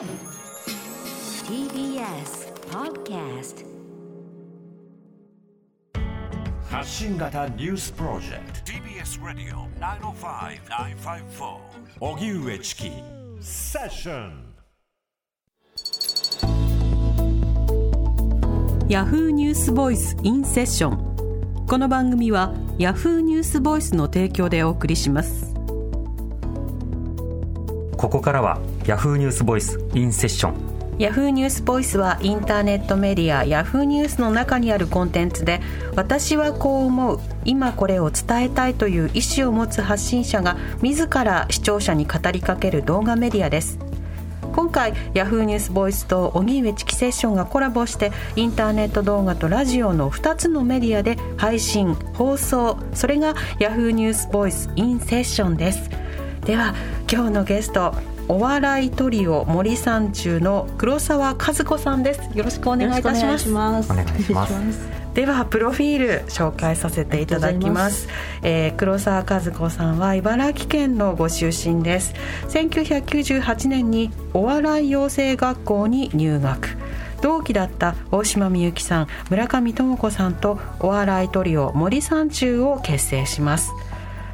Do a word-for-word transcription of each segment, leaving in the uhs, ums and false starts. ティービーエス Podcast 発信型ニュースプロジェクト ティービーエス Radio きゅうまるご きゅうごよん おぎゅうえちき Session Yahoo News Voice in Session。 この番組は Yahoo News Voice の提供でお送りします。ここからは Yahoo News Voice in Session。Yahoo News Voice はインターネットメディア Yahoo ニュースの中にあるコンテンツで、私はこう思う、今これを伝えたいという意思を持つ発信者が自ら視聴者に語りかける動画メディアです。今回 Yahoo ニュース Voice と荻上チキセッションがコラボして、インターネット動画とラジオのふたつのメディアで配信放送、それが Yahoo ニュース Voice in Session です。では今日のゲスト、お笑いトリオ森三中の黒沢和子さんです。よろしくお願いいたします。ではプロフィール紹介させていただきます。えー、黒沢和子さんは茨城県のご出身です。せんきゅうひゃくきゅうじゅうはちねんにお笑い養成学校に入学、同期だった大島美幸さん、村上智子さんとお笑いトリオ森三中を結成します。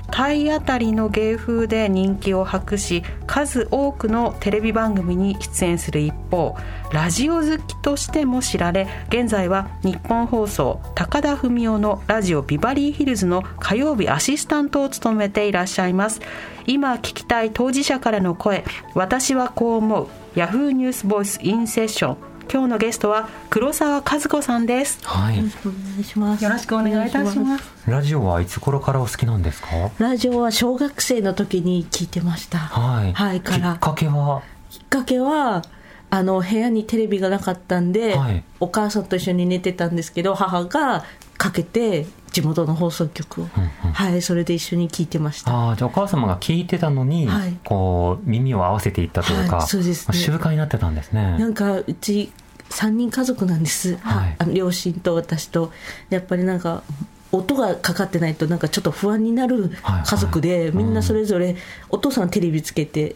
体当たりの芸風で人気を博し、数多くのテレビ番組に出演する一方、ラジオ好きとしても知られ、現在は日本放送高田文雄のラジオビバリーヒルズの火曜日アシスタントを務めていらっしゃいます。今聞きたい当事者からの声、私はこう思う、Yahooニュースボイスインセッション。今日のゲストは黒沢和子さんです。はい、よろしくお願いします。よろしくお願いいたします。ラジオはいつ頃からお好きなんですか？ラジオは小学生の時に聞いてました。はい、はい、からきっかけはきっかけはあの部屋にテレビがなかったんで、はい、お母さんと一緒に寝てたんですけど、母がかけて地元の放送局を、うんうん、はい、それで一緒に聞いてました。あ、じゃあお母様が聞いてたのに、はい、こう耳を合わせていったというか、はい、そうですね、習慣になってたんですね。なんかうちさんにん家族なんです、はい、あの両親と私と、やっぱりなんか音がかかってないとなんかちょっと不安になる家族で、はいはい、みんなそれぞれ、うん、お父さんテレビつけて、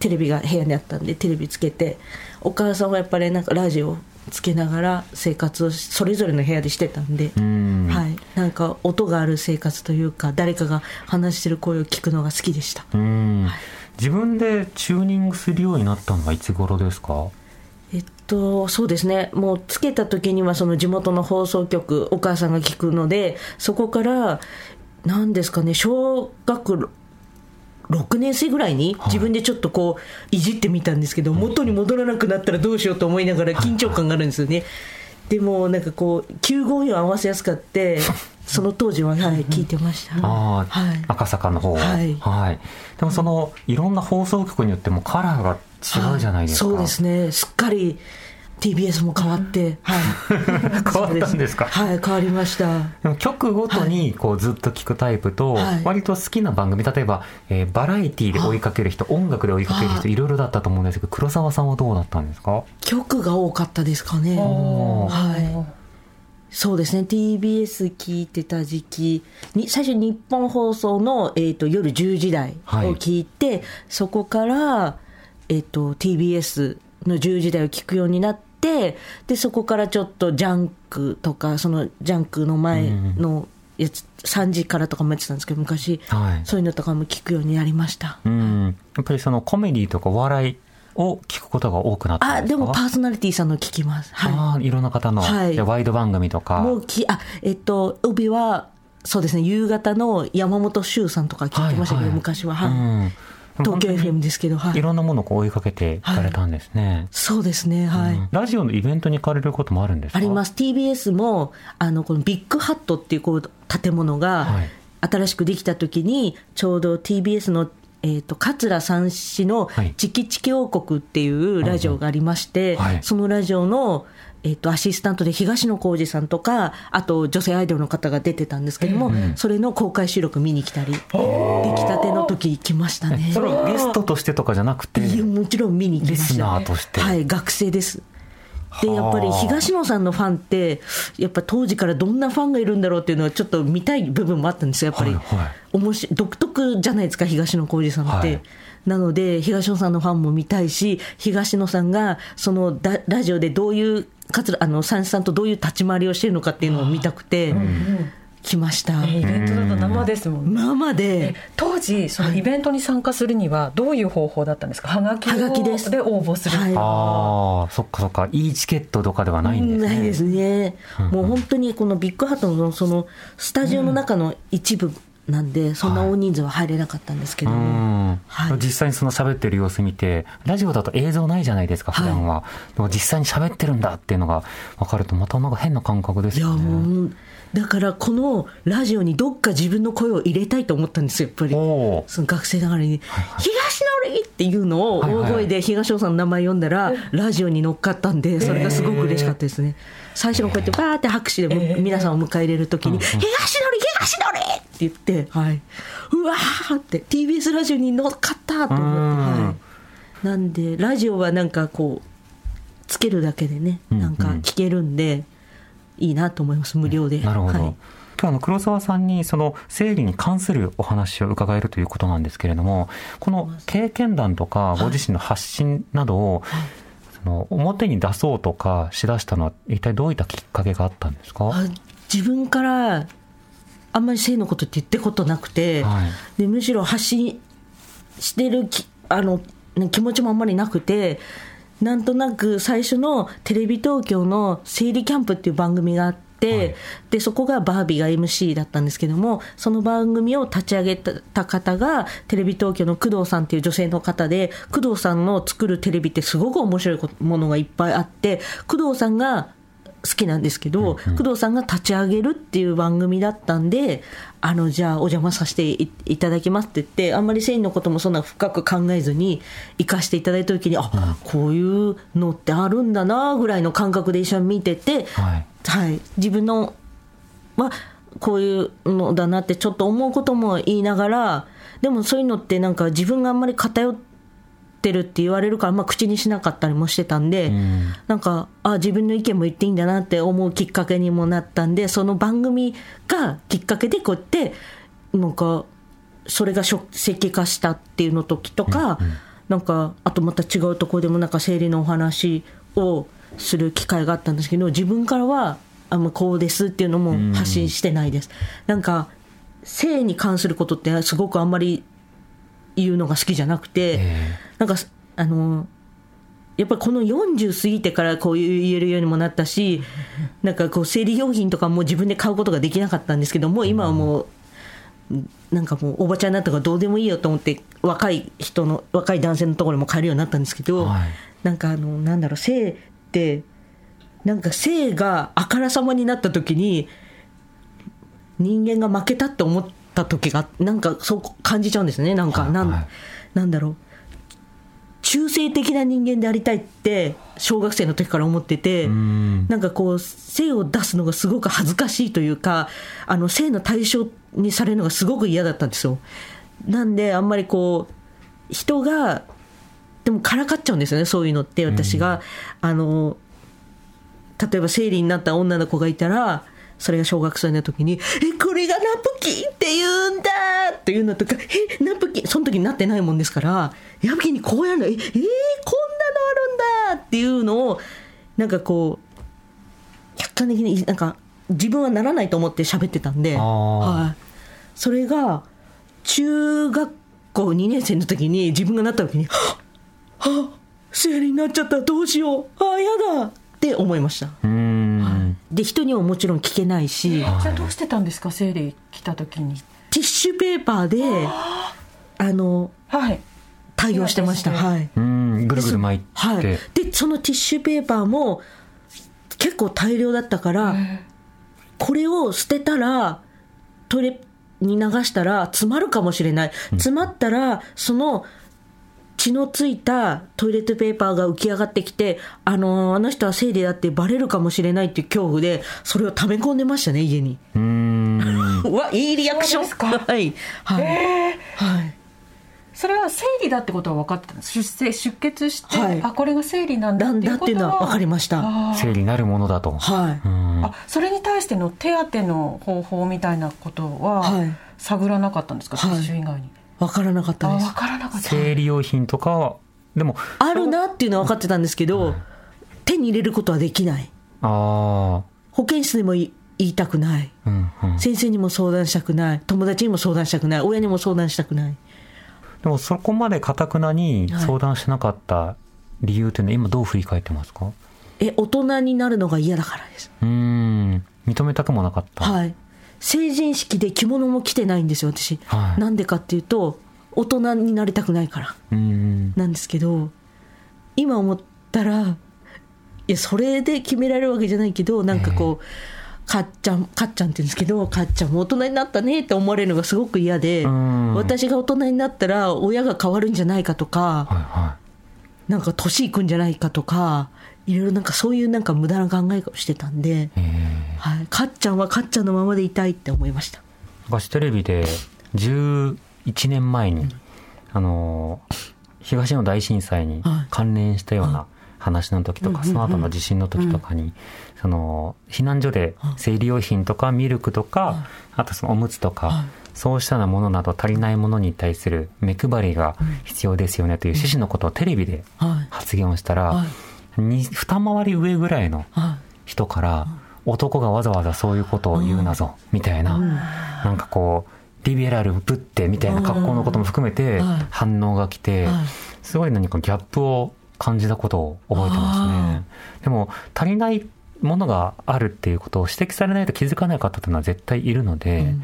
テレビが部屋にあったんでテレビつけて、お母さんはやっぱりなんかラジオつけながら生活をそれぞれの部屋でしてたんで、うん、はい、なんか音がある生活というか、誰かが話してる声を聞くのが好きでした。うん、はい、自分でチューニングするようになったのはいつ頃ですか？えっと、そうですね、もうつけた時にはその地元の放送局、お母さんが聞くので、そこから何ですかね、小学ろくねん生ぐらいに自分でちょっとこういじってみたんですけど、はい、元に戻らなくなったらどうしようと思いながら緊張感があるんですよね。はいはい、でもなんかこうきゅうごよん合わせやすかってその当時は、はい、聞いてました。あ、はい、赤坂の方、はいはい、でもそのいろんな放送局によってもカラーが違うじゃないですか。はい、そうですね、すっかり ティービーエス も変わって、はい、変わったんですか？はい、変わりました。でも局ごとにこうずっと聞くタイプと、はい、割と好きな番組、例えば、えー、バラエティで追いかける人、音楽で追いかける人、いろいろだったと思うんですけど、黒沢さんはどうだったんですか？局が多かったですかね。はい、そうですね、 ティービーエス 聞いてた時期に最初に日本放送の、えー、と夜じゅうじ台を聞いて、はい、そこから、えー、と ティービーエス のじゅうじ台を聞くようになって、でそこからちょっとジャンクとか、そのジャンクの前のやつ、うん、さんじからとかもやってたんですけど昔、はい、そういうのとかも聞くようになりました。うん、やっぱりそのコメディとか笑いを聞くことが多くなったんですか？あ、でもパーソナリティさんの聞きます。はい、あ、いろんな方の、はい、ワイド番組とか。もうきあえっと帯はそうですね、夕方の山本周さんとか聞いてましたけど、はいはい、昔は、はい、うん、東京 エフエム ですけど、はい、いろんなものを追いかけていかれたんですね。はい、そうですね、はい、うん、ラジオのイベントに行かれることもあるんですか？あります。 ティービーエス もあのこのビッグハットっていうこう建物が新しくできた時に、ちょうど ティービーエス のえー、と桂三氏のチキチキ王国っていうラジオがありまして、はいはい、そのラジオの、えー、とアシスタントで東野幸治さんとか、あと女性アイドルの方が出てたんですけども、うんうん、それの公開収録見に来たり、出来たての時行きましたね。それはゲストとしてとかじゃなくて、いやもちろん見に行きました。リスナーとして、はい、学生です。でやっぱり東野さんのファンってやっぱ当時からどんなファンがいるんだろうっていうのはちょっと見たい部分もあったんですよ。やっぱり、はいはい、面白い独特じゃないですか東野幸治さんって、はい、なので東野さんのファンも見たいし、東野さんがそのラジオでどういうあの三枝さんとどういう立ち回りをしているのかっていうのを見たくて、うんうん来ました。イベントだと生ですもんね。生で当時そのイベントに参加するにはどういう方法だったんですか？はがきで応募する、はい、ああそっかそっか、いいチケットとかではないんですね。ないですね、うんうん、もう本当にこのビッグハート の, そのスタジオの中の一部なんで、うん、そんな大人数は入れなかったんですけども、はいはい、実際にその喋ってる様子見て、ラジオだと映像ないじゃないですか普段は、はい、でも実際に喋ってるんだっていうのが分かるとまたなんか変な感覚ですよね。いやもうだからこのラジオにどっか自分の声を入れたいと思ったんですよやっぱり。その学生ながらに、はいはい、東野里っていうのを大声で東野さんの名前読んだら、はいはい、ラジオに乗っかったんでそれがすごく嬉しかったですね、えー、最初のこうやってバーって拍手で、えー、皆さんを迎え入れるときに、えー、東野里東野里って言って、はい、うわーって ティービーエス ラジオに乗っかったと思って、はい、なんでラジオはなんかこうつけるだけでねなんか聞けるんで、うんうんいいなと思います。無料で。なるほど、はい、今日の黒沢さんにその生理に関するお話を伺えるということなんですけれども、この経験談とかご自身の発信などを、はい、その表に出そうとかしだしたのは一体どういったきっかけがあったんですか？自分からあんまり性のことって言ったことなくて、はい、でむしろ発信してるきあの気持ちもあんまりなくて、なんとなく最初のテレビ東京の生理キャンプっていう番組があって、はい、でそこがバービーが エムシー だったんですけども、その番組を立ち上げた方がテレビ東京の工藤さんっていう女性の方で、工藤さんの作るテレビってすごく面白いものがいっぱいあって、工藤さんが好きなんですけど、うんうん、工藤さんが立ち上げるっていう番組だったんで、あのじゃあお邪魔させて い, いただきますって言って、あんまり生理のこともそんな深く考えずに行かせていただいた時に、あ、うん、こういうのってあるんだなぐらいの感覚で一緒に見てて、はいはい、自分のはこういうのだなってちょっと思うことも言いながら、でもそういうのってなんか自分があんまり偏ってってるって言われるから、まあ、口にしなかったりもしてたんで、うん、なんかあ自分の意見も言っていいんだなって思うきっかけにもなったんで、その番組がきっかけでこうやってなんかそれが書籍化したっていうの時とか、うんうん、なんかあとまた違うところでもなんか生理のお話をする機会があったんですけど、自分からはあのこうですっていうのも発信してないです、うん、なんか性に関することってすごくあんまり言うのが好きじゃなくて、なんかあのやっぱりこのよんじゅう過ぎてからこう言えるようにもなったし、なんかこう生理用品とかも自分で買うことができなかったんですけども、今はもうなんかもうおばちゃんになったからどうでもいいよと思って、若い人の若い男性のところにも買えるようになったんですけど、はい、なんかあのなんだろう、性ってなんか性があからさまになった時に人間が負けたって思ってた時がなんかそう感じちゃうんですね。なんかなん、はい、なんだろう、中性的な人間でありたいって小学生の時から思ってて、うん、なんかこう性を出すのがすごく恥ずかしいというか、あの性の対象にされるのがすごく嫌だったんですよ。なんであんまりこう人がでもからかっちゃうんですよね、そういうのって。私があの例えば生理になった女の子がいたら、それが小学生の時にえこれがナプキンって言うんだっていうのとか、えナプキンその時になってないもんですから、ナプキンにこうやるの、ええー、こんなのあるんだっていうのをなんかこう客観的になんか自分はならないと思って喋ってたんで、はい、それが中学校にねん生の時に自分がなった時に、はあ生理になっちゃったどうしよう、ああやだって思いました。うーん、はい、で人にももちろん聞けないし。じゃあどうしてたんですか、生理来た時に？ティッシュペーパーであの、はい、対応してました、はい、うん、ぐるぐる巻いて、はい、でそのティッシュペーパーも結構大量だったから、これを捨てたらトイレに流したら詰まるかもしれない、詰まったらその血のついたトイレットペーパーが浮き上がってきて、あのー、あの人は生理だってバレるかもしれないっていう恐怖で、それを溜め込んでましたね、家に。うーんうわ、いいリアクション。そうですか。はい、はい、えーはい、それは生理だってことは分かってたんです。出, 出血して、はい、あこれが生理なんだっていうことは、だっていうのは分かりました。生理なるものだと。はい、うん、あそれに対しての手当ての方法みたいなことは、はい、探らなかったんですか、出、はい、血以外に？分からなかったです。あ、分からなかった。生理用品とかでもあるなっていうのは分かってたんですけど、うん、手に入れることはできない。あ、保健室でも言いたくない、うんうん、先生にも相談したくない、友達にも相談したくない、親にも相談したくない。でもそこまで堅くなに相談しなかった理由というのは今どう振り返ってますか？え、大人になるのが嫌だからです。うーん、認めたくもなかった、はい、成人式で着物も着てないんですよ私、はい、なんでかっていうと大人になりたくないからなんですけど、今思ったらいやそれで決められるわけじゃないけど、なんかこう、えー、かっちゃんかっちゃんって言うんですけど、かっちゃんも大人になったねって思われるのがすごく嫌で、私が大人になったら親が変わるんじゃないかとか、はいはい、なんか年いくんじゃないかとかいろいろなんかそういうなんか無駄な考えをしてたんで、はい、かっちゃんはかっちゃんのままでいたいって思いました。昔テレビでじゅういちねんまえに、うん、あの東日本大震災に関連したような話の時とか、はい、その後の地震の時とかに、うんうんうん、その避難所で生理用品とかミルクとか、はい、あとそのおむつとか、はい、そうしたものなど足りないものに対する目配りが必要ですよねという趣旨のことをテレビで発言をしたら、はいはい、に回り上ぐらいの人から男がわざわざそういうことを言うなぞみたいな、なんかこうリベラルぶってみたいな格好のことも含めて反応が来て、すごい何かギャップを感じたことを覚えてますね。でも足りないものがあるっていうことを指摘されないと気づかない方というのは絶対いるので、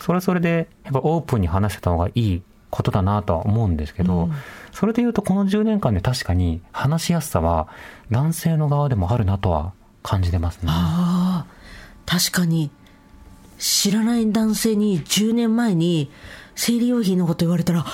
それはそれでやっぱオープンに話せた方がいいことだなとは思うんですけど、うん、それでいうとこのじゅうねんかんで確かに話しやすさは男性の側でもあるなとは感じてますね。あ、確かに知らない男性にじゅうねんまえに生理用品のこと言われたらっ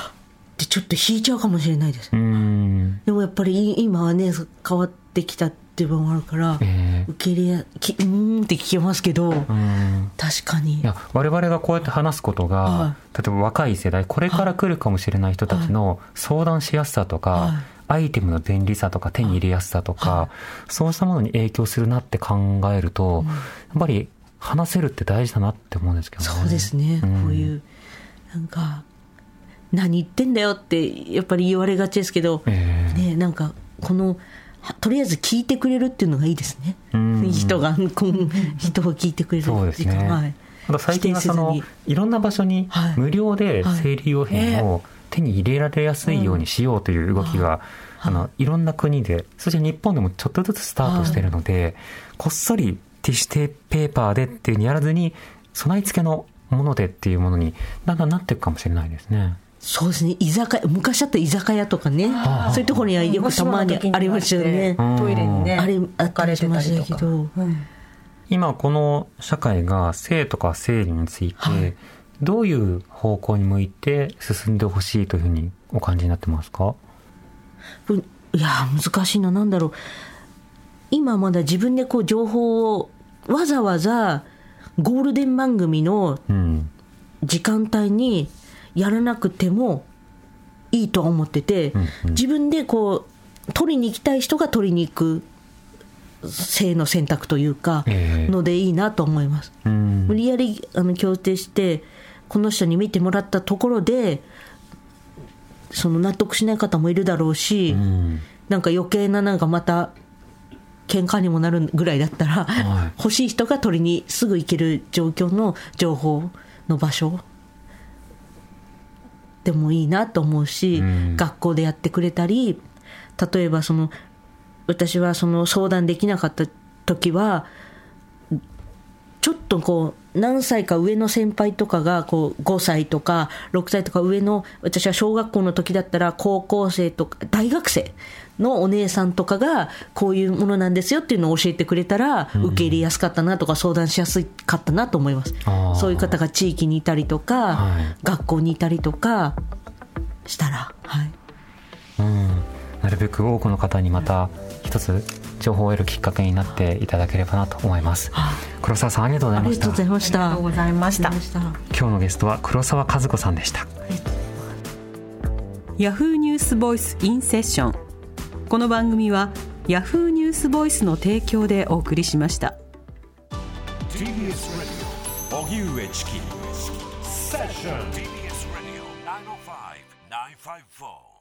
てちょっと引いちゃうかもしれないです。うん、でもやっぱり今はね変わってきたっていう部分もあるから、えー、受け入れやきうんって聞けますけど、うん、確かに。いや我々がこうやって話すことが、はい、例えば若い世代これから来るかもしれない人たちの相談しやすさとか、はい、アイテムの便利さとか手に入れやすさとか、はい、そうしたものに影響するなって考えると、はい、やっぱり話せるって大事だなって思うんですけどね。そうですね、うん、こういうなんか何言ってんだよってやっぱり言われがちですけど、えーね、なんかこのとりあえず聞いてくれるっていうのがいいですね。人が人が聞いてくれる時間、ね、はい、あと最近はそのいろんな場所に無料で生理用品を手に入れられやすいようにしようという動きが、あのいろんな国で、そして日本でもちょっとずつスタートしているので、こっそりティッシュペーパーでっていうにやらずに備え付けのものでっていうものにだんだんなっていくかもしれないですね。そうですね、居酒屋、昔だった居酒屋とかね、そういうところにはよくたまにありましたよね。トイレにね、あれあったりしましたけど、うん、今この社会が性とか生理についてどういう方向に向いて進んでほしいというふうにお感じになってますか？いや難しいな、なんだろう、今まだ自分でこう情報をわざわざゴールデン番組の時間帯に、うん、やらなくてもいいとは思ってて、うんうん、自分でこう取りに行きたい人が取りに行く性の選択というかのでいいなと思います、えー、無理やりあの協定してこの人に見てもらったところでその納得しない方もいるだろうし、うん、なんか余計ななんかまた喧嘩にもなるぐらいだったら、はい、欲しい人が取りにすぐ行ける状況の情報の場所でもいいなと思うし、うん、学校でやってくれたり、例えばその私はその相談できなかった時はちょっとこう何歳か上の先輩とかがこうごさいとかろくさいとか上の、私は小学校の時だったら高校生とか大学生のお姉さんとかがこういうものなんですよっていうのを教えてくれたら受け入れやすかったなとか、相談しやすかったなと思います、うん、そういう方が地域にいたりとか、はい、学校にいたりとかしたら、はい、うん、なるべく多くの方にまた一つ情報を得るきっかけになっていただければなと思います。黒沢さんありがとうございました。ありがとうございました。今日のゲストは黒沢和子さんでした。 Yahoo News Voice in Session、 この番組は Yahoo News Voice の提供でお送りしました。 ティービーエス Radio 荻上チキ Session ティービーエス Radio ナインオーファイブゼロ ご よん ご ご ご ご ご ご ご